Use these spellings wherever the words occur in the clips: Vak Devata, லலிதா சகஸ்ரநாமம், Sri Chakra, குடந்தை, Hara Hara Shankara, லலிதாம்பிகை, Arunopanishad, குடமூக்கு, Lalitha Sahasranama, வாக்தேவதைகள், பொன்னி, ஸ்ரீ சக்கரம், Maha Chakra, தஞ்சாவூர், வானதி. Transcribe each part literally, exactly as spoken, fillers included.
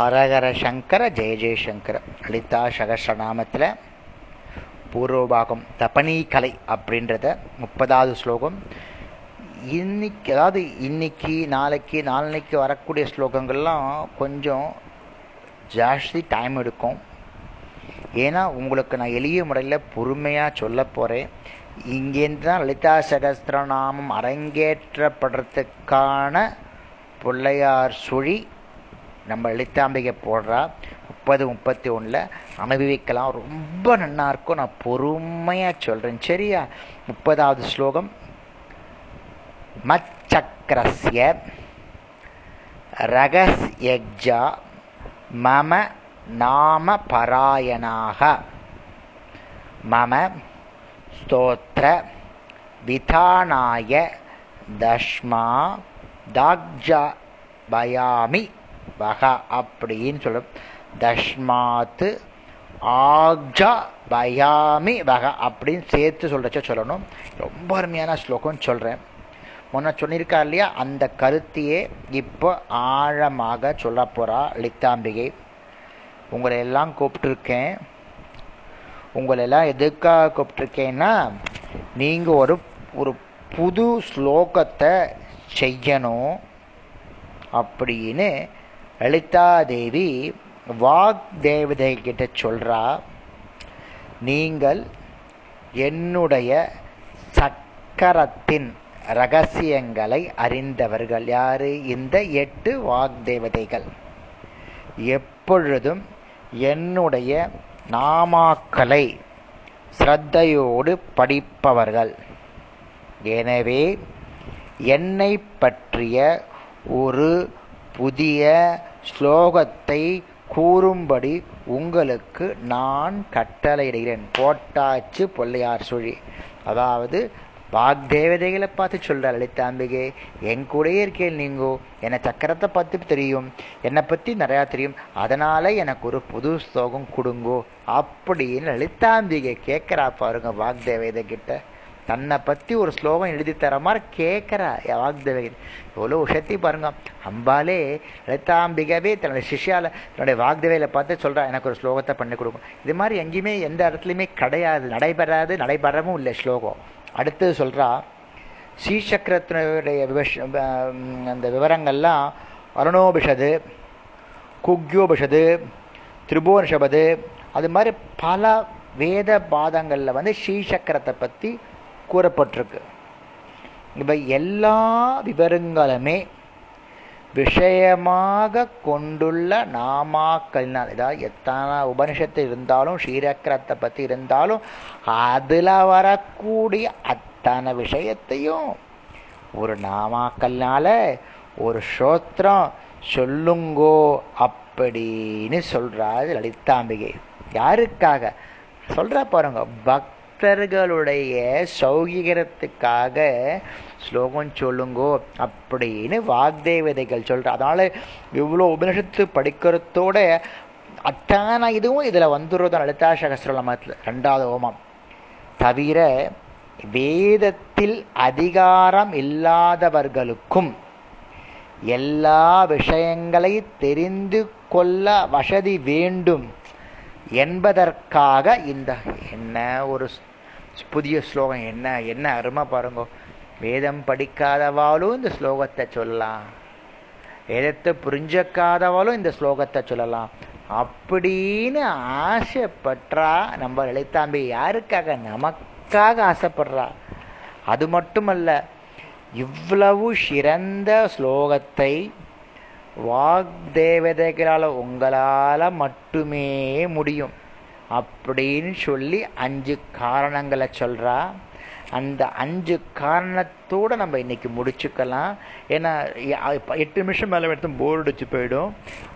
ஹர ஹர சங்கர ஜெய ஜெய சங்கர. லலிதா சகஸ்ரநாமத்தில் பூர்வபாகம் தபனி கலை அப்படின்றத முப்பதாவது ஸ்லோகம். இன்னைக்கு, அதாவது இன்னைக்கு நாளைக்கு நாளைக்கு வரக்கூடிய ஸ்லோகங்கள்லாம் கொஞ்சம் ஜாஸ்தி டைம் எடுக்கும். ஏன்னா உங்களுக்கு நான் எளிய முறையில் பொறுமையாக சொல்ல போகிறேன். இங்கேருந்து தான் லலிதா சகஸ்ரநாமம் அரங்கேற்றப்படுறதுக்கான பிள்ளையார் சுழி நம்ம லலிதாம்பிகை போடுறா முப்பது முப்பத்தி ஒன்றில் அனுபவிக்கலாம். ரொம்ப நல்லா இருக்கும். நான் பொறுமையாக சொல்கிறேன், சரியா? முப்பதாவது ஸ்லோகம். மச்சக்கரஸ்ய ரகஸ் யஜ்ஜா மம நாம பராயணாக மம ஸ்தோத்ர விதானாய தஷ்மா தாக்ஜா பயாமி வகா அப்படின்னு சொல்லும். தஷ்மாத்து ஆக்ஜா பயாமி வகா அப்படின்னு சேர்த்து சொல்கிறச்ச சொல்லணும். ரொம்ப அருமையான ஸ்லோகம்னு சொல்கிறேன். முன்ன சொல்லியிருக்கா இல்லையா, அந்த கருத்தையே இப்போ ஆழமாக சொல்ல போகிறா லலிதாம்பிகை. உங்களை எல்லாம் கூப்பிட்டுருக்கேன். உங்களெல்லாம் எதுக்காக கூப்பிட்டுருக்கேன்னா, நீங்கள் ஒரு ஒரு புது ஸ்லோகத்தை செய்யணும் அப்படின்னு லலிதா தேவி வாக் தேவதை கிட்ட சொல்கிறா. நீங்கள் என்னுடைய சக்கரத்தின் ரகசியங்களை அறிந்தவர்கள். யார்? இந்த எட்டு வாக் தேவதைகள் எப்பொழுதும் என்னுடைய நாமாக்களை ஸ்ரத்தையோடு படிப்பவர்கள். எனவே என்னை பற்றிய ஒரு புதிய ஸ்லோகத்தை கூறும்படி உங்களுக்கு நான் கட்டளையிடுகிறேன். போட்டாச்சு பிள்ளையார் சுழி. அதாவது வாக்தேவதைகளை பார்த்து சொல்கிறார் லலிதாம்பிகை, என் கூடயே இருக்கேன், நீங்கோ என்னை சக்கரத்தை பார்த்து தெரியும், என்னை பற்றி நிறையா தெரியும், அதனால் எனக்கு ஒரு புது ஸ்லோகம் கொடுங்கோ அப்படின்னு லலிதாம்பிகை கேட்குறா. பாருங்க, வாக்தேவதை கிட்ட தன்னை பற்றி ஒரு ஸ்லோகம் எழுதி தர மாதிரி கேட்குறா வாக்தேவதை. எவ்வளோ உஷத்தி பாருங்க. அம்பாலே லலிதாம்பிகவே தன்னுடைய சிஷ்யாவில் தன்னுடைய வாக்தேவையில பார்த்து சொல்கிறா, எனக்கு ஒரு ஸ்லோகத்தை பண்ணி கொடுக்கும். இது மாதிரி எங்கேயுமே எந்த இடத்துலையுமே கிடையாது, நடைபெறாது, நடைபெறவும் இல்லை ஸ்லோகம். அடுத்தது சொல்கிறா, ஸ்ரீ சக்கரத்தினுடைய விவஷ் அந்த விவரங்கள்லாம் அருணோபிஷது, குக்யோபிஷது, திரிபுவனிஷபது, அது மாதிரி பல வேத பாதங்களில் வந்து ஸ்ரீ சக்கரத்தை பற்றி கூறப்பட்டிருக்கு. இப்போ எல்லா விவரங்களுமே விஷயமாக கொண்டுள்ள நாமாக்களினால், ஏதாவது எத்தனை உபனிஷத்து இருந்தாலும் ஸ்ரீசக்கரத்தை பற்றி இருந்தாலும் அதில் வரக்கூடிய அத்தனை விஷயத்தையும் ஒரு நாமாக்கள்னால் ஒரு ஸ்ரோத்திரம் சொல்லுங்கோ அப்படின்னு சொல்கிறாரு லலிதாம்பிகை. யாருக்காக சொல்கிறா பாருங்க? பக்தர்களுடைய சௌகரியத்துக்காக ஸ்லோகம் சொல்லுங்கோ அப்படின்னு வாக்தேவதைகள் சொல்கிற. அதனால் இவ்வளோ உபனிஷத்து படிக்கிறதோட அட்டான இதுவும் இதில் வந்துடுறதும் லலிதா சகஸ்ரநாமத்தில் ரெண்டாவது ஓமம். தவிர வேதத்தில் அதிகாரம் இல்லாதவர்களுக்கும் எல்லா விஷயங்களை தெரிந்து கொள்ள வசதி வேண்டும் என்பதற்காக இந்த என்ன ஒரு புதிய ஸ்லோகம், என்ன என்ன அருமை பாருங்கோ. வேதம் படிக்காதவாலும் இந்த ஸ்லோகத்தை சொல்லலாம், வேதத்தை புரிஞ்சக்காதவாலும் இந்த ஸ்லோகத்தை சொல்லலாம் அப்படின்னு ஆசைப்பட்றா நம்ம லலிதாம்பி. யாருக்காக? நமக்காக ஆசைப்படுறா. அது மட்டுமல்ல, இவ்வளவு சிறந்த ஸ்லோகத்தை வாக்தேவதைகளால் உங்களால் மட்டுமே முடியும் அப்படின்னு சொல்லி அஞ்சு காரணங்களை சொல்கிறா. அந்த அஞ்சு காரணத்தோடு நம்ம இன்றைக்கி முடிச்சுக்கலாம். ஏன்னா எட்டு நிமிஷம் மேலே எடுத்து போர் அடிச்சு போயிடும்.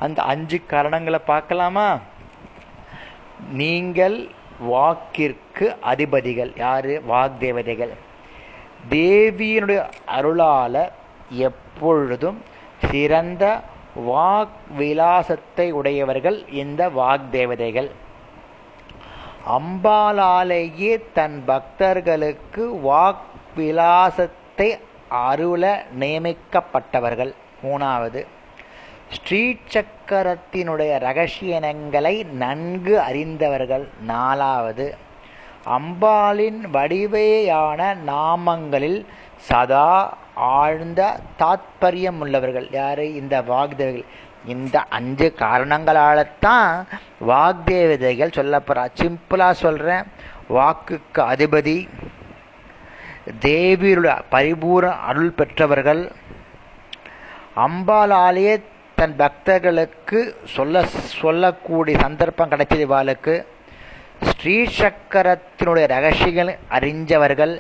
அந்த அஞ்சு காரணங்களை பார்க்கலாமா? நீங்கள் வாக்கிற்கு அதிபதிகள். யார்? வாக்தேவதைகள். தேவியினுடைய அருளால் எப்பொழுதும் சிறந்த வாக் விலாசத்தை உடையவர்கள் இந்த வாக்தேவதைகள். அம்பாலாலேயே தன் பக்தர்களுக்கு வாக் விலாசத்தை அருள நியமிக்கப்பட்டவர்கள். மூணாவது, ஸ்ரீ சக்கரத்தினுடைய ரகசியங்களை நன்கு அறிந்தவர்கள் நாலாவது அம்பாளின் வடிவேயான நாமங்களில் சதா ஆழ்ந்த தாத்பரியம் உள்ளவர்கள் யாரு? இந்த வாக்தேவர்கள். இந்த அஞ்சு காரணங்களால்தான் வாக்தேவதைகள் சொல்லப்படுறா. சிம்பிளாக சொல்கிறேன், வாக்குக்கு அதிபதி, தேவியுடைய பரிபூர்ண அருள் பெற்றவர்கள், அம்பாலாலேயே தன் பக்தர்களுக்கு சொல்ல சொல்லக்கூடிய சந்தர்ப்பம் கிடைச்சது இவாளுக்கு. ஸ்ரீ சக்கரத்தினுடைய ரகசியங்கள் அறிஞ்சவர்கள்,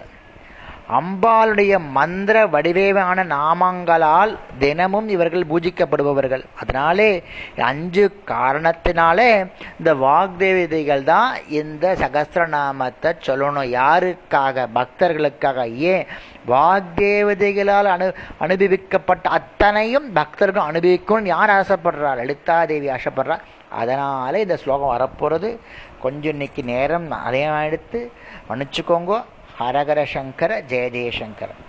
அம்பாளுடைய மந்திர வடிவேவான நாமங்களால் தினமும் இவர்கள் பூஜிக்கப்படுபவர்கள். அதனாலே அஞ்சு காரணத்தினாலே இந்த வாக்தேவதைகள் தான் இந்த சகஸ்திரநாமத்தை சொல்லணும். யாருக்காக? பக்தர்களுக்காக. ஏன்? வாக்தேவதைகளால் அனு அனுபவிக்கப்பட்ட அத்தனையும் பக்தர்கள் அனுபவிக்கும். யார் ஆசைப்படுறா? லலிதாதேவி ஆசைப்படுறா. அதனால இந்த ஸ்லோகம் வரப்போகிறது. கொஞ்சம் இன்னைக்கு நேரம் நிறைய எடுத்து மன்னிச்சுக்கோங்க. ஹரஹர சங்கர, ஜெய ஜெய சங்கர.